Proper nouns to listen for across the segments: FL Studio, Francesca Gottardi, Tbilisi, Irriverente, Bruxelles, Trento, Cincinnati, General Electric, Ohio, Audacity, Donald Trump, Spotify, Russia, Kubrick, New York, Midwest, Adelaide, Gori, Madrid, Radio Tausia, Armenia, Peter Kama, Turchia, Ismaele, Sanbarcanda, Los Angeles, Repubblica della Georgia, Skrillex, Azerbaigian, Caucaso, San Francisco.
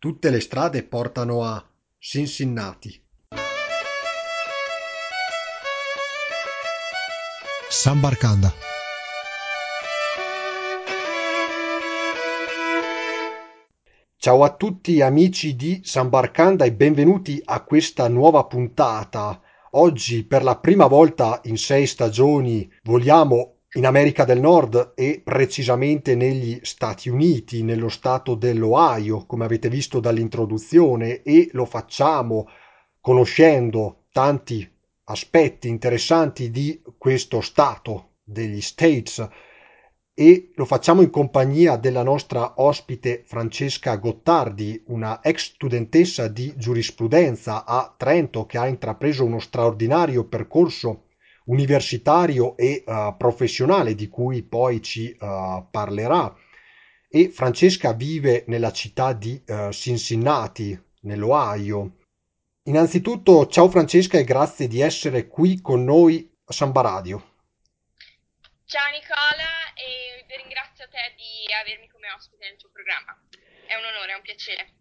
Tutte le strade portano a Cincinnati. Sanbarcanda. Ciao a tutti amici di Sanbarcanda e benvenuti a questa nuova puntata. Oggi per la prima volta in 6 stagioni vogliamo in America del Nord e precisamente negli Stati Uniti, nello stato dell'Ohio, come avete visto dall'introduzione, e lo facciamo conoscendo tanti aspetti interessanti di questo stato, degli States, e lo facciamo in compagnia della nostra ospite Francesca Gottardi, una ex studentessa di giurisprudenza a Trento che ha intrapreso uno straordinario percorso universitario e professionale di cui poi ci parlerà. E Francesca vive nella città di Cincinnati, nell'Ohio. Innanzitutto ciao Francesca e grazie di essere qui con noi a Samba Radio. Ciao Nicola e ringrazio te di avermi come ospite nel tuo programma. È un onore, è un piacere.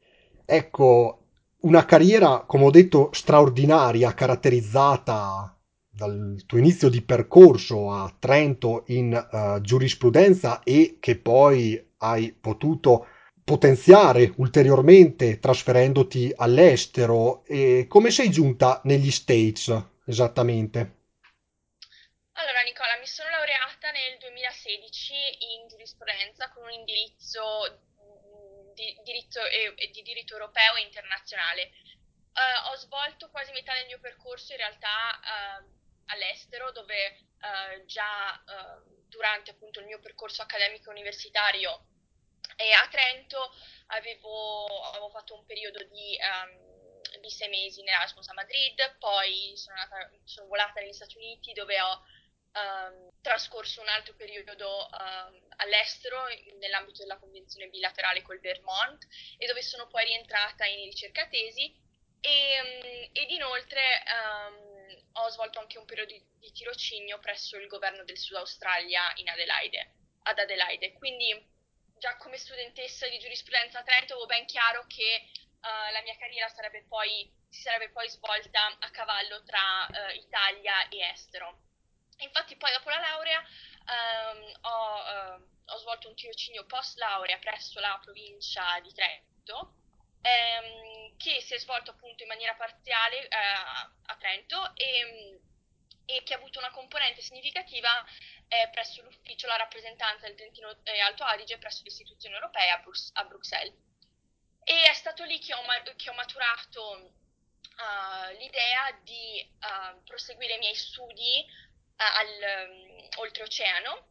Ecco, una carriera, come ho detto, straordinaria, caratterizzata dal tuo inizio di percorso a Trento in giurisprudenza e che poi hai potuto potenziare ulteriormente trasferendoti all'estero. E come sei giunta negli States esattamente? Allora Nicola, mi sono laureata nel 2016 in giurisprudenza con un indirizzo di diritto europeo e internazionale. Ho svolto quasi metà del mio percorso in realtà all'estero, dove già durante appunto il mio percorso accademico universitario e a Trento avevo fatto un periodo di 6 mesi in Erasmus a Madrid, poi sono volata negli Stati Uniti dove ho trascorso un altro periodo all'estero nell'ambito della convenzione bilaterale col Vermont e dove sono poi rientrata in ricerca tesi. Ed inoltre ho svolto anche un periodo di tirocinio presso il governo del Sud Australia ad Adelaide. Quindi già come studentessa di giurisprudenza a Trento avevo ben chiaro che la mia carriera si sarebbe poi svolta a cavallo tra Italia e estero. Infatti poi dopo la laurea ho svolto un tirocinio post laurea presso la provincia di Trento, che si è svolto appunto in maniera parziale a Trento e che ha avuto una componente significativa presso l'ufficio, la rappresentanza del Trentino Alto Adige presso l'istituzione europea a Bruxelles. E è stato lì che ho maturato l'idea di proseguire i miei studi oltreoceano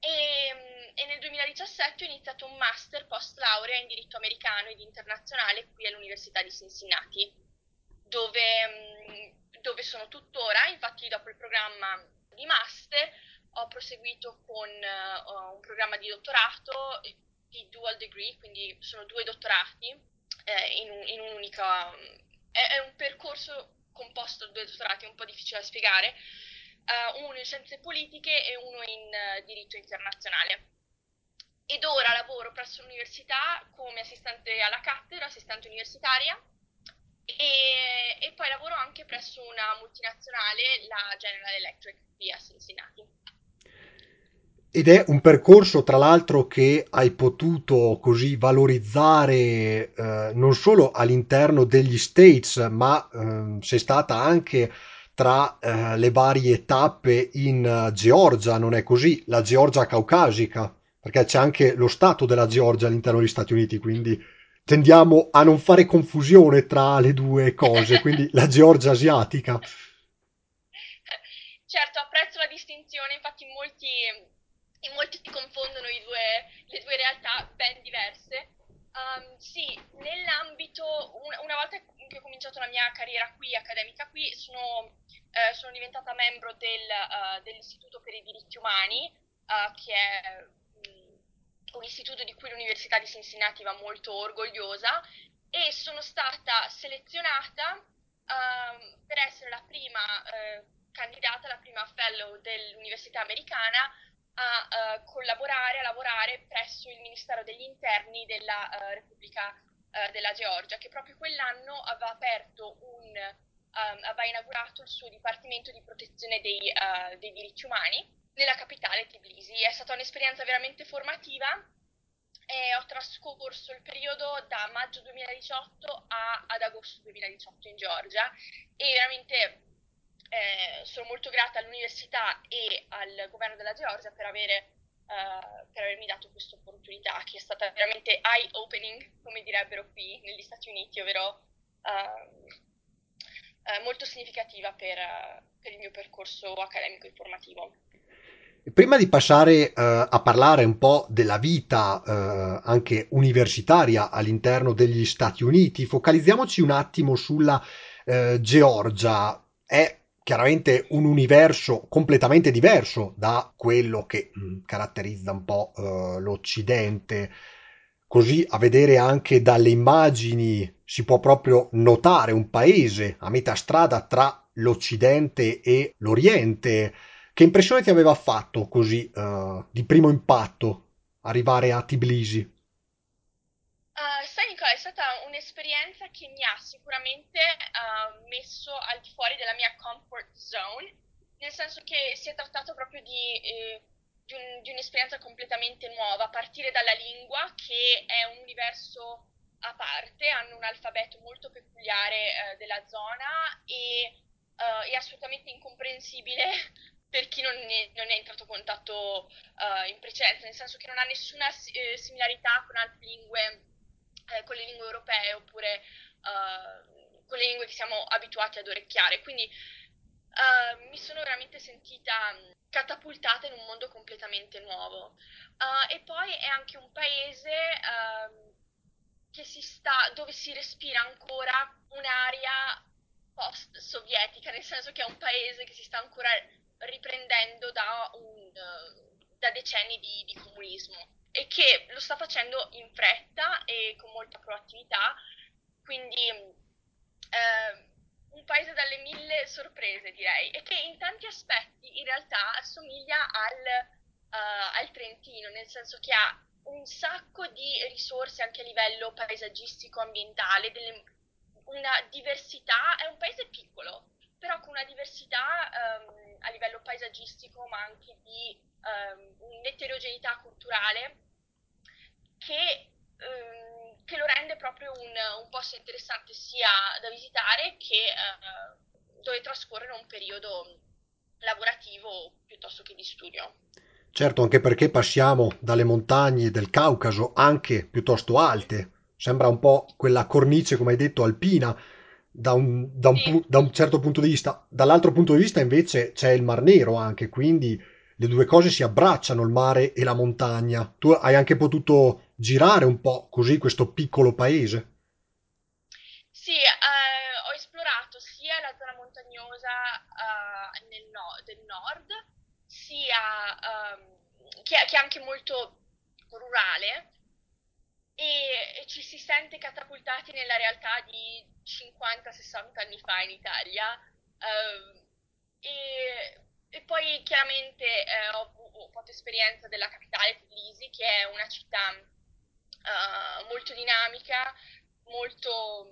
e nel 2017 ho iniziato un master post laurea in diritto americano ed internazionale qui all'Università di Cincinnati, dove sono tuttora. Infatti dopo il programma di master ho proseguito con un programma di dottorato di dual degree, quindi sono 2 dottorati in un'unica. È un percorso composto da 2 dottorati, un po' difficile da spiegare, uno in scienze politiche e uno in diritto internazionale. Ed ora lavoro presso l'università come assistente alla cattedra, assistente universitaria, e poi lavoro anche presso una multinazionale, la General Electric qui a Cincinnati. Ed è un percorso tra l'altro che hai potuto così valorizzare non solo all'interno degli States, ma sei stata anche tra le varie tappe in Georgia, non è così? La Georgia caucasica, perché c'è anche lo stato della Georgia all'interno degli Stati Uniti, quindi tendiamo a non fare confusione tra le due cose, quindi la Georgia asiatica. Certo, apprezzo la distinzione, infatti in molti si confondono le due realtà ben diverse. Sì, nell'ambito, una volta che ho cominciato la mia carriera qui, accademica qui, sono diventata membro dell'Istituto per i diritti umani, che è un istituto di cui l'Università di Cincinnati va molto orgogliosa, e sono stata selezionata per essere la prima candidata, la prima fellow dell'Università americana a lavorare presso il Ministero degli Interni della Repubblica della Georgia, che proprio quell'anno aveva aperto aveva inaugurato il suo Dipartimento di Protezione dei Diritti Umani nella capitale Tbilisi. È stata un'esperienza veramente formativa e ho trascorso il periodo da maggio 2018 ad agosto 2018 in Georgia, e veramente sono molto grata all'università e al governo della Georgia per avermi dato questa opportunità, che è stata veramente eye-opening, come direbbero qui negli Stati Uniti, ovvero molto significativa per il mio percorso accademico e formativo. Prima di passare a parlare un po' della vita anche universitaria all'interno degli Stati Uniti, focalizziamoci un attimo sulla Georgia. È chiaramente un universo completamente diverso da quello che caratterizza un po' l'Occidente. Così, a vedere anche dalle immagini, si può proprio notare un paese a metà strada tra l'Occidente e l'Oriente. Che impressione ti aveva fatto così di primo impatto arrivare a Tbilisi? Sai Nicola, è stata un'esperienza che mi ha sicuramente messo al di fuori della mia comfort zone, nel senso che si è trattato proprio di un'esperienza completamente nuova, a partire dalla lingua, che è un universo a parte, hanno un alfabeto molto peculiare della zona e è assolutamente incomprensibile per chi non è entrato in contatto in precedenza, nel senso che non ha nessuna similarità con altre lingue, con le lingue europee oppure con le lingue che siamo abituati ad orecchiare. Quindi mi sono veramente sentita catapultata in un mondo completamente nuovo. E poi è anche un paese dove si respira ancora un'area post-sovietica, nel senso che è un paese che si sta ancora riprendendo da decenni di comunismo, e che lo sta facendo in fretta e con molta proattività, quindi un paese dalle mille sorprese, direi, e che in tanti aspetti in realtà assomiglia al Trentino, nel senso che ha un sacco di risorse anche a livello paesaggistico, ambientale, una diversità. È un paese piccolo, però con una diversità a livello paesaggistico, ma anche di un'eterogeneità culturale che lo rende proprio un posto interessante sia da visitare che dove trascorrere un periodo lavorativo piuttosto che di studio. Certo, anche perché passiamo dalle montagne del Caucaso, anche piuttosto alte, sembra un po' quella cornice, come hai detto, alpina. Da un certo punto di vista, dall'altro punto di vista invece c'è il Mar Nero anche, quindi le due cose si abbracciano, il mare e la montagna. Tu hai anche potuto girare un po' così questo piccolo paese? Sì, ho esplorato sia la zona montagnosa del nord, sia che è anche molto rurale, e ci si sente catapultati nella realtà di 50-60 anni fa in Italia, e poi chiaramente ho fatto esperienza della capitale Tbilisi, che è una città molto dinamica, molto,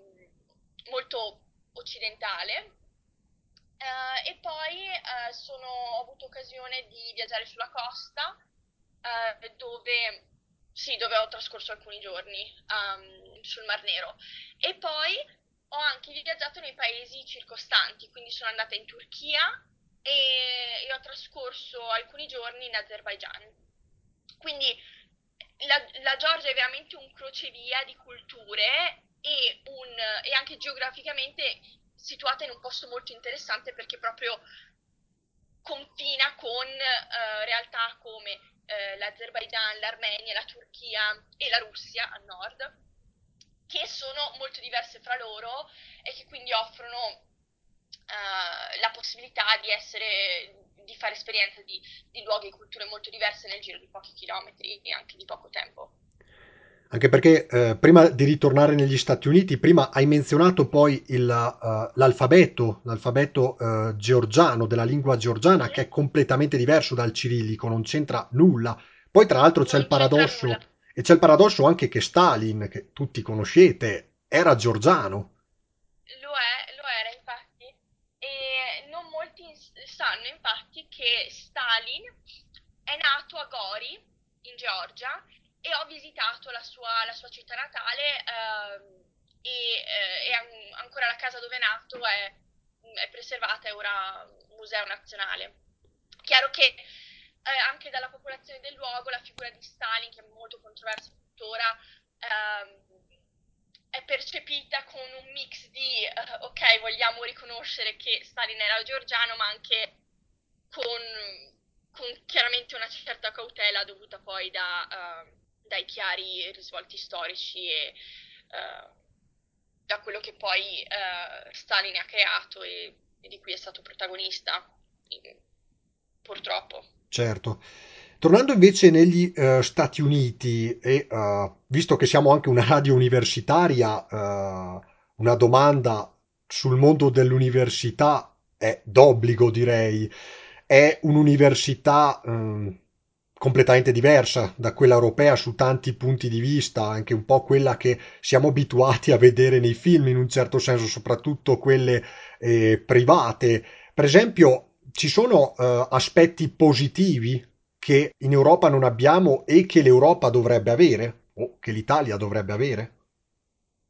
molto occidentale, e poi ho avuto occasione di viaggiare sulla costa, dove ho trascorso alcuni giorni sul Mar Nero, e poi ho anche viaggiato nei paesi circostanti, quindi sono andata in Turchia e ho trascorso alcuni giorni in Azerbaigian. Quindi la Georgia è veramente un crocevia di culture e anche geograficamente situata in un posto molto interessante, perché proprio confina con realtà come l'Azerbaigian, l'Armenia, la Turchia e la Russia a nord, che sono molto diverse fra loro e che quindi offrono la possibilità di fare esperienza di luoghi e culture molto diverse nel giro di pochi chilometri e anche di poco tempo. Anche perché prima di ritornare negli Stati Uniti, prima hai menzionato poi l'alfabeto georgiano, della lingua georgiana, che è completamente diverso dal cirillico, non c'entra nulla. Poi tra l'altro c'è il paradosso E c'è il paradosso anche che Stalin, che tutti conoscete, era georgiano. Lo era infatti, e non molti sanno infatti che Stalin è nato a Gori, in Georgia, e ho visitato la sua città natale, e ancora la casa dove è nato è preservata, è ora museo nazionale. Chiaro che anche dalla popolazione del luogo la figura di Stalin, che è molto controversa tuttora, è percepita con un mix di ok, vogliamo riconoscere che Stalin era georgiano, ma anche con chiaramente una certa cautela dovuta poi dai chiari risvolti storici e da quello che poi Stalin ha creato e di cui è stato protagonista, purtroppo. Certo. Tornando invece negli Stati Uniti, e visto che siamo anche una radio universitaria, una domanda sul mondo dell'università è d'obbligo, direi. È un'università completamente diversa da quella europea su tanti punti di vista, anche un po' quella che siamo abituati a vedere nei film, in un certo senso, soprattutto quelle private. Per esempio, ci sono aspetti positivi che in Europa non abbiamo e che l'Europa dovrebbe avere, o che l'Italia dovrebbe avere?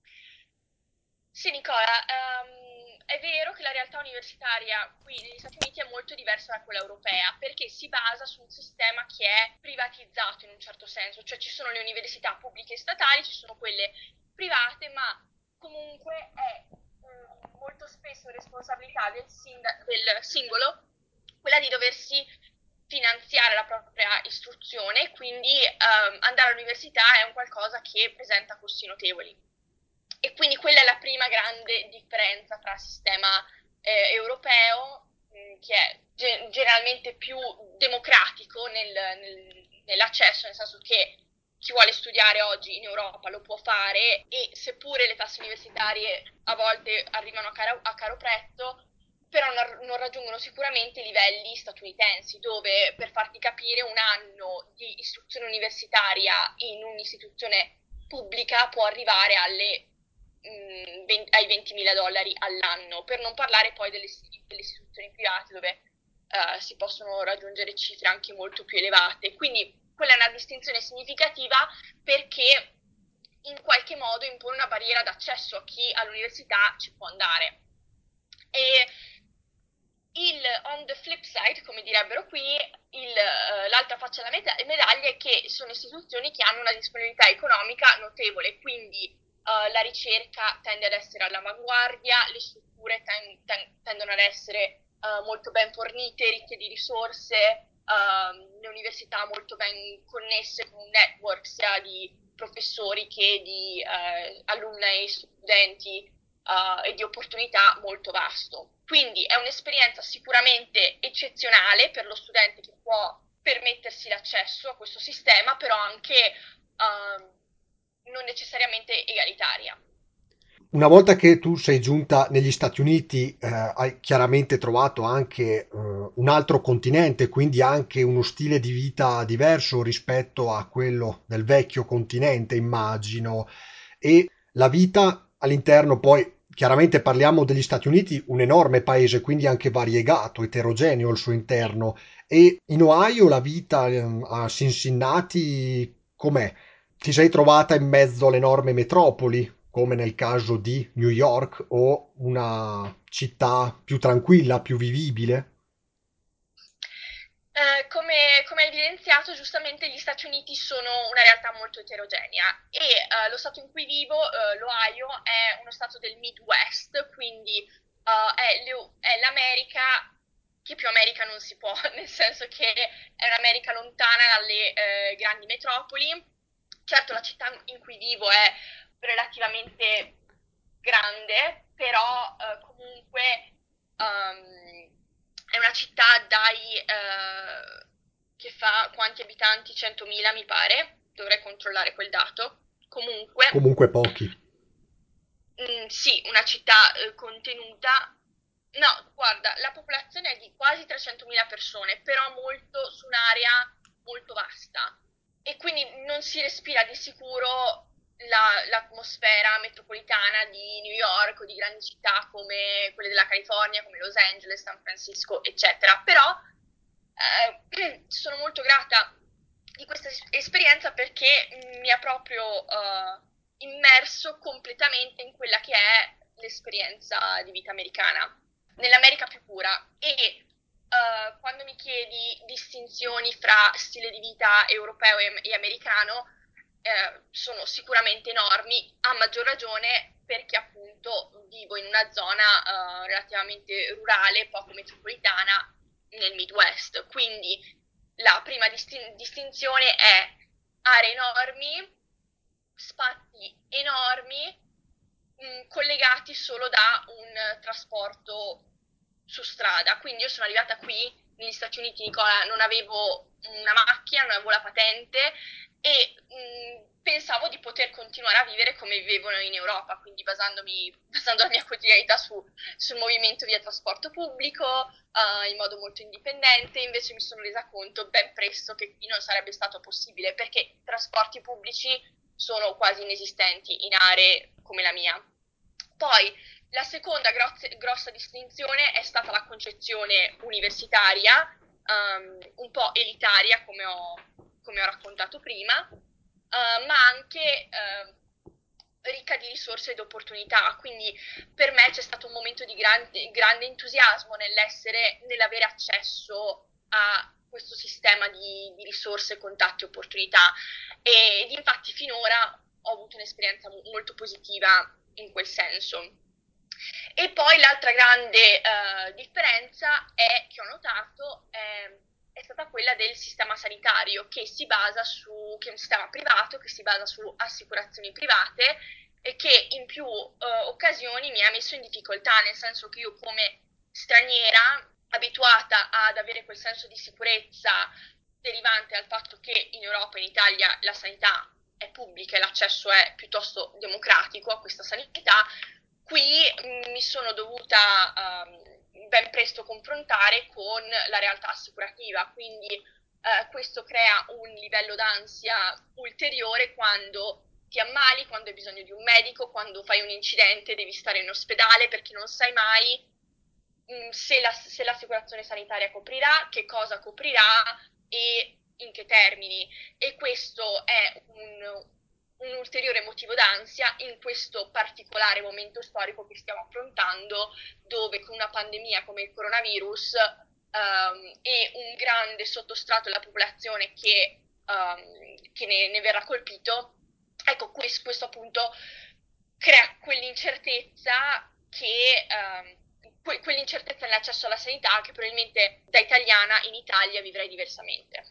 Sì, Nicola, è vero che la realtà universitaria qui negli Stati Uniti è molto diversa da quella europea, perché si basa su un sistema che è privatizzato in un certo senso, cioè ci sono le università pubbliche e statali, ci sono quelle private, ma comunque è molto spesso responsabilità del singolo quella di doversi finanziare la propria istruzione, quindi andare all'università è un qualcosa che presenta costi notevoli. E quindi quella è la prima grande differenza tra sistema europeo, che è generalmente più democratico nell'accesso, nel senso che chi vuole studiare oggi in Europa lo può fare, e seppure le tasse universitarie a volte arrivano a caro prezzo, però non raggiungono sicuramente i livelli statunitensi, dove, per farti capire, un anno di istruzione universitaria in un'istituzione pubblica può arrivare ai $20.000 all'anno, per non parlare poi delle istituzioni private, dove si possono raggiungere cifre anche molto più elevate. Quindi quella è una distinzione significativa, perché in qualche modo impone una barriera d'accesso a chi all'università ci può andare. E on the flip side, come direbbero qui, l'altra faccia della medaglia è che sono istituzioni che hanno una disponibilità economica notevole, quindi la ricerca tende ad essere all'avanguardia, le strutture tendono ad essere molto ben fornite, ricche di risorse, le università molto ben connesse, con un network sia di professori che di alunni e studenti e di opportunità molto vasto. Quindi è un'esperienza sicuramente eccezionale per lo studente che può permettersi l'accesso a questo sistema, però anche non necessariamente egalitaria. Una volta che tu sei giunta negli Stati Uniti, hai chiaramente trovato anche un altro continente, quindi anche uno stile di vita diverso rispetto a quello del vecchio continente, immagino. E la vita all'interno, poi chiaramente parliamo degli Stati Uniti, un enorme paese, quindi anche variegato, eterogeneo al suo interno. E in Ohio la vita a Cincinnati com'è? Ti sei trovata in mezzo alle enormi metropoli, come nel caso di New York, o una città più tranquilla, più vivibile? Come evidenziato, giustamente gli Stati Uniti sono una realtà molto eterogenea, e lo stato in cui vivo, l'Ohio, è uno stato del Midwest, quindi è l'America che più America non si può, nel senso che è un'America lontana dalle grandi metropoli. Certo, la città in cui vivo è relativamente grande, però comunque è una città che fa quanti abitanti? 100.000 mi pare, dovrei controllare quel dato, comunque pochi. Sì, una città contenuta. No, guarda, la popolazione è di quasi 300.000 persone, però su un'area molto vasta. e quindi non si respira di sicuro l'atmosfera metropolitana di New York o di grandi città come quelle della California, come Los Angeles, San Francisco, eccetera. Però sono molto grata di questa esperienza perché mi ha proprio immerso completamente in quella che è l'esperienza di vita americana, nell'America più pura. E quando mi chiedi distinzioni fra stile di vita europeo e americano, sono sicuramente enormi, a maggior ragione perché appunto vivo in una zona relativamente rurale, poco metropolitana, nel Midwest. Quindi la prima distinzione è aree enormi, spazi enormi, collegati solo da un trasporto su strada. Quindi io sono arrivata qui negli Stati Uniti, Nicola, non avevo una macchina, non avevo la patente e pensavo di poter continuare a vivere come vivevo in Europa, quindi basando la mia quotidianità sul movimento via trasporto pubblico, in modo molto indipendente. Invece mi sono resa conto ben presto che qui non sarebbe stato possibile, perché i trasporti pubblici sono quasi inesistenti in aree come la mia. Poi la seconda grossa distinzione è stata la concezione universitaria, un po' elitaria come ho raccontato prima, ma anche ricca di risorse ed opportunità. Quindi per me c'è stato un momento di grande entusiasmo nell'avere accesso a questo sistema di risorse, contatti, opportunità, ed infatti finora ho avuto un'esperienza molto positiva in quel senso. E poi l'altra grande differenza che ho notato è stata quella del sistema sanitario, che è un sistema privato, che si basa su assicurazioni private, e che in più occasioni mi ha messo in difficoltà, nel senso che io, come straniera, abituata ad avere quel senso di sicurezza derivante dal fatto che in Europa e in Italia la sanità è pubblica e l'accesso è piuttosto democratico a questa sanità, qui mi sono dovuta ben presto confrontare con la realtà assicurativa, quindi questo crea un livello d'ansia ulteriore quando ti ammali, quando hai bisogno di un medico, quando fai un incidente devi stare in ospedale perché non sai mai se l'assicurazione sanitaria coprirà, che cosa coprirà e in che termini. E questo è un ulteriore motivo d'ansia in questo particolare momento storico che stiamo affrontando, dove con una pandemia come il coronavirus e un grande sottostrato della popolazione che ne verrà colpito, ecco, questo appunto crea quell'incertezza quell'incertezza nell'accesso alla sanità che probabilmente da italiana in Italia vivrei diversamente.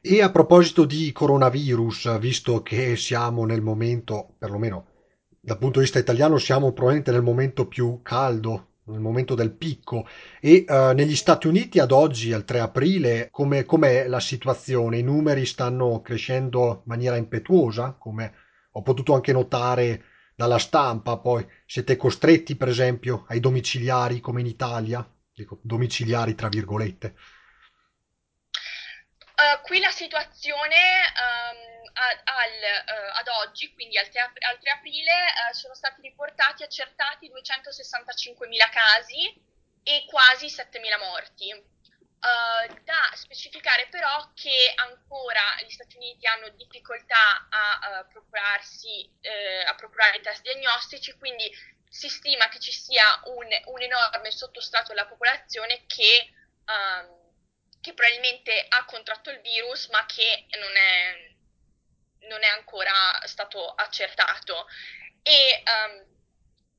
E a proposito di coronavirus, visto che siamo nel momento, perlomeno dal punto di vista italiano, siamo probabilmente nel momento più caldo, nel momento del picco, e negli Stati Uniti ad oggi, al 3 aprile, com'è la situazione? I numeri stanno crescendo in maniera impetuosa, come ho potuto anche notare dalla stampa. Poi siete costretti, per esempio, ai domiciliari come in Italia? Dico domiciliari tra virgolette. Qui la situazione ad oggi, quindi al 3 aprile, sono stati riportati e accertati 265.000 casi e quasi 7.000 morti. Da specificare però che ancora gli Stati Uniti hanno difficoltà a procurare i test diagnostici, quindi si stima che ci sia un enorme sottostrato della popolazione che probabilmente ha contratto il virus ma che non è ancora stato accertato. E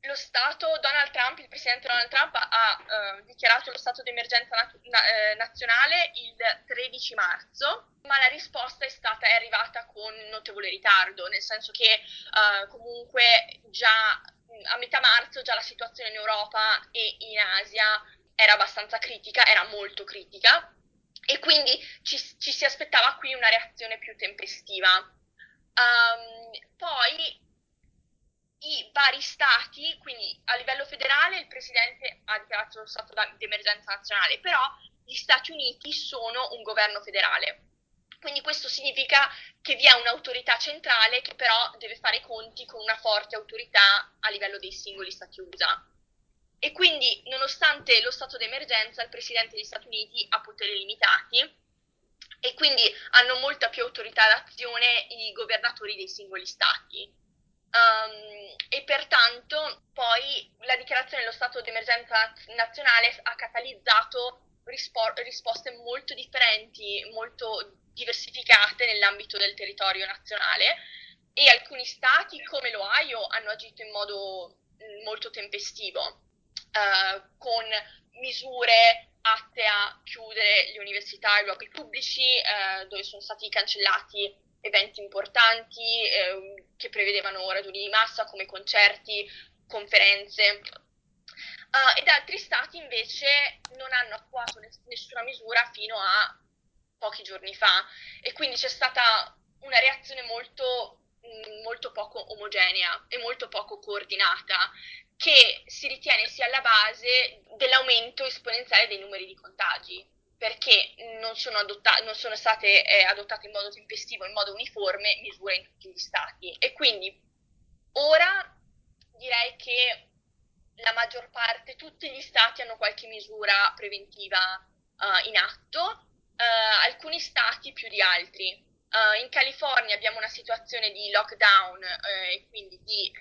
lo Stato, il presidente Donald Trump ha dichiarato lo stato di emergenza nazionale il 13 marzo, ma la risposta è arrivata con notevole ritardo, nel senso che comunque già a metà marzo già la situazione in Europa e in Asia era abbastanza critica, era molto critica, e quindi ci si aspettava qui una reazione più tempestiva. Poi i vari stati, quindi a livello federale il presidente ha dichiarato lo stato d'emergenza nazionale, però gli Stati Uniti sono un governo federale, Quindi questo significa che vi è un'autorità centrale che però deve fare i conti con una forte autorità a livello dei singoli stati USA. E quindi, nonostante lo stato d'emergenza, il Presidente degli Stati Uniti ha poteri limitati e quindi hanno molta più autorità d'azione i governatori dei singoli stati. E pertanto poi la dichiarazione dello stato d'emergenza nazionale ha catalizzato risposte molto differenti, molto diversificate nell'ambito del territorio nazionale, e alcuni stati come l'Ohio hanno agito in modo molto tempestivo, con misure atte a chiudere le università e i luoghi pubblici, dove sono stati cancellati eventi importanti che prevedevano raduni di massa come concerti, conferenze. Ed altri stati invece non hanno attuato nessuna misura fino a pochi giorni fa, e quindi c'è stata una reazione molto poco omogenea e molto poco coordinata, che si ritiene sia alla base dell'aumento esponenziale dei numeri di contagi, perché non sono state adottate in modo tempestivo, in modo uniforme, misure in tutti gli stati. E quindi ora direi che la maggior parte, tutti gli stati hanno qualche misura preventiva in atto, alcuni stati più di altri. In California abbiamo una situazione di lockdown, e quindi di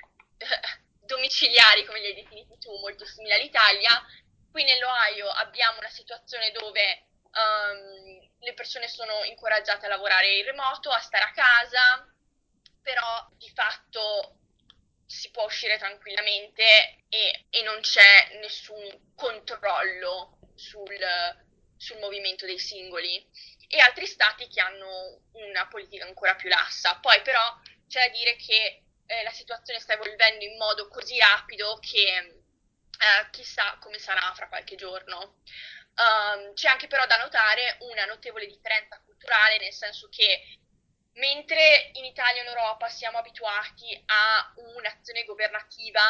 domiciliari, come li hai definiti tu, molto simile all'Italia. Qui nell'Ohio abbiamo una situazione dove le persone sono incoraggiate a lavorare in remoto, a stare a casa, però di fatto si può uscire tranquillamente e non c'è nessun controllo sul movimento dei singoli, e altri stati che hanno una politica ancora più lassa. Poi però c'è da dire che la situazione sta evolvendo in modo così rapido che chissà come sarà fra qualche giorno. C'è anche però da notare una notevole differenza culturale, nel senso che mentre in Italia e in Europa siamo abituati a un'azione governativa,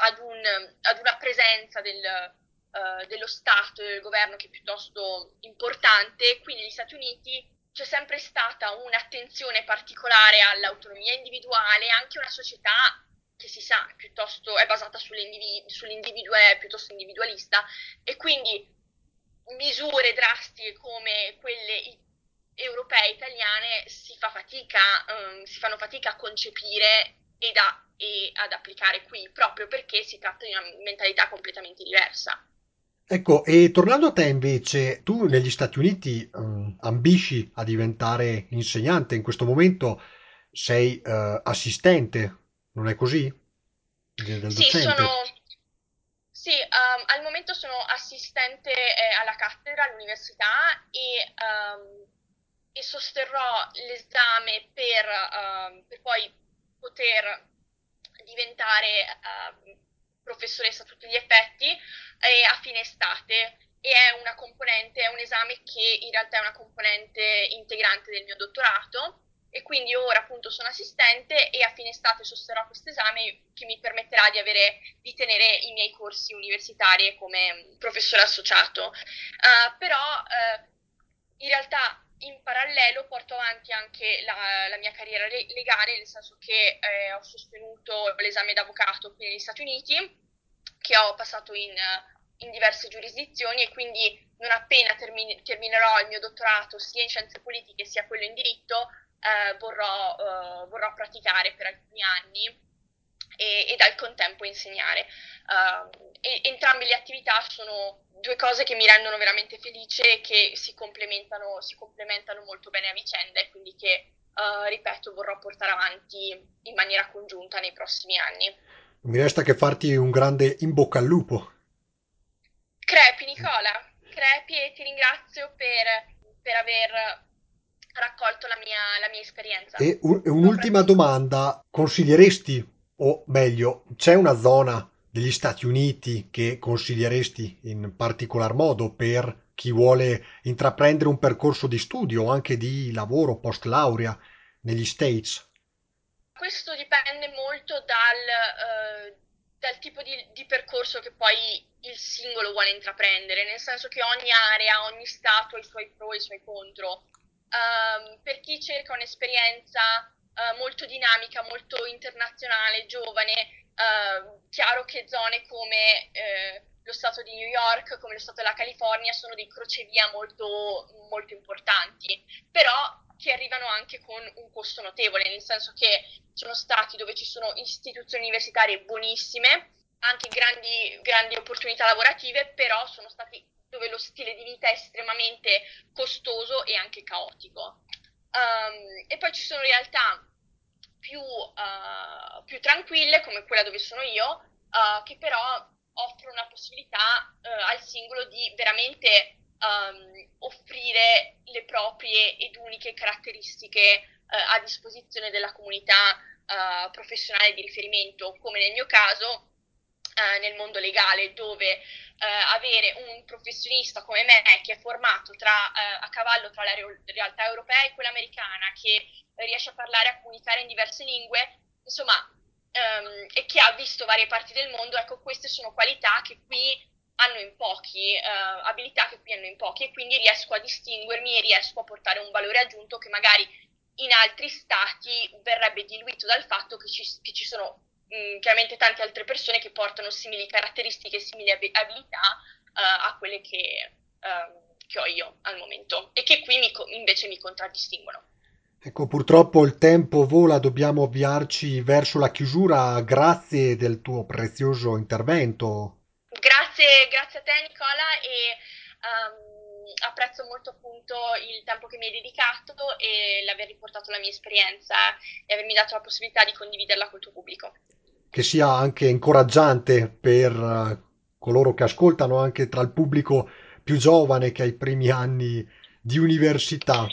ad una presenza dello Stato e del governo che è piuttosto importante, qui negli Stati Uniti c'è sempre stata un'attenzione particolare all'autonomia individuale, anche una società che si sa piuttosto è basata sull'individuo, è piuttosto individualista, e quindi misure drastiche come quelle europee, italiane, si fanno fatica a concepire e ad applicare qui, proprio perché si tratta di una mentalità completamente diversa. Ecco, e tornando a te invece, tu negli Stati Uniti ambisci a diventare insegnante, in questo momento sei assistente, non è così? Del docente. Sì, al momento sono assistente alla cattedra all'università e sosterrò l'esame per poi poter diventare professoressa a tutti gli effetti a fine estate, e è un esame che in realtà è una componente integrante del mio dottorato, e quindi ora appunto sono assistente e a fine estate sosterrò questo esame che mi permetterà di tenere i miei corsi universitari come professore associato. Però in realtà in parallelo porto avanti anche la mia carriera legale, nel senso che ho sostenuto l'esame d'avvocato qui negli Stati Uniti, che ho passato in diverse giurisdizioni, e quindi non appena terminerò il mio dottorato sia in scienze politiche sia quello in diritto, vorrò praticare per alcuni anni ed al contempo insegnare. Entrambe le attività sono due cose che mi rendono veramente felice e che si complementano molto bene a vicenda, e quindi che, ripeto, vorrò portare avanti in maniera congiunta nei prossimi anni. Mi resta che farti un grande in bocca al lupo. Crepi Nicola, e ti ringrazio per aver raccolto la mia esperienza. E un'ultima domanda, consiglieresti, o meglio, c'è una zona degli Stati Uniti che consiglieresti in particolar modo per chi vuole intraprendere un percorso di studio o anche di lavoro post laurea negli States? Questo dipende molto dal tipo di percorso che poi il singolo vuole intraprendere, nel senso che ogni area, ogni stato ha i suoi pro e i suoi contro. Per chi cerca un'esperienza molto dinamica, molto internazionale, giovane, chiaro che zone come lo stato di New York, come lo stato della California, sono dei crocevia molto, molto importanti, però che arrivano anche con un costo notevole, nel senso che sono stati dove ci sono istituzioni universitarie buonissime, anche grandi opportunità lavorative, però sono stati dove lo stile di vita è estremamente costoso e anche caotico. E poi ci sono realtà più tranquille, come quella dove sono io, che però offrono una possibilità al singolo di veramente offrire le proprie ed uniche caratteristiche a disposizione della comunità professionale di riferimento, come nel mio caso nel mondo legale, dove avere un professionista come me che è formato a cavallo tra la realtà europea e quella americana, che riesce a parlare e a comunicare in diverse lingue, insomma, e che ha visto varie parti del mondo, ecco, queste sono qualità che qui hanno in pochi, abilità che qui hanno in pochi, e quindi riesco a distinguermi e riesco a portare un valore aggiunto che magari in altri stati verrebbe diluito dal fatto che ci sono chiaramente tante altre persone che portano simili caratteristiche, simili abilità a quelle che ho io al momento e che qui invece mi contraddistinguono. Ecco, purtroppo il tempo vola, dobbiamo avviarci verso la chiusura. Grazie del tuo prezioso intervento. Grazie a te, Nicola, e apprezzo molto appunto il tempo che mi hai dedicato e l'aver riportato la mia esperienza e avermi dato la possibilità di condividerla col tuo pubblico. Che sia anche incoraggiante per coloro che ascoltano, anche tra il pubblico più giovane che ha i primi anni di università.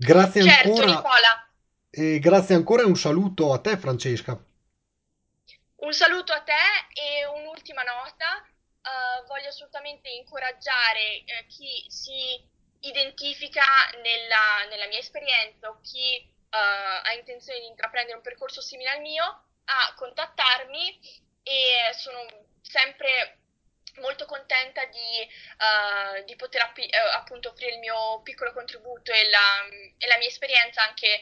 Grazie, certo, ancora, Nicola. E grazie ancora e un saluto a te, Francesca. Un saluto a te e un'ultima nota. Voglio assolutamente incoraggiare chi si identifica nella mia esperienza o chi ha intenzione di intraprendere un percorso simile al mio a contattarmi, e sono sempre molto contenta di poter appunto offrire il mio piccolo contributo e la mia esperienza anche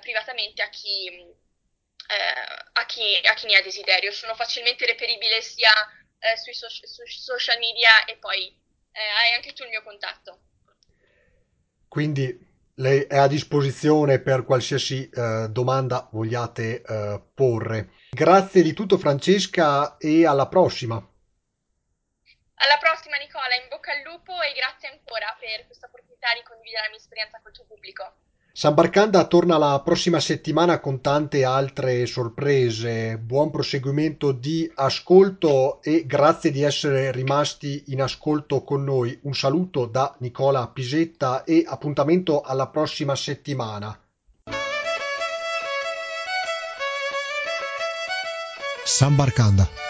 privatamente a chi ne ha desiderio. Sono facilmente reperibile sia sui social media, e poi hai anche tu il mio contatto. Quindi lei è a disposizione per qualsiasi domanda vogliate porre. Grazie di tutto, Francesca, e alla prossima. Alla prossima, Nicola, in bocca al lupo e grazie ancora per questa opportunità di condividere la mia esperienza col tuo pubblico. Sanbarcanda torna la prossima settimana con tante altre sorprese. Buon proseguimento di ascolto e grazie di essere rimasti in ascolto con noi. Un saluto da Nicola Pisetta e appuntamento alla prossima settimana. Sanbarcanda.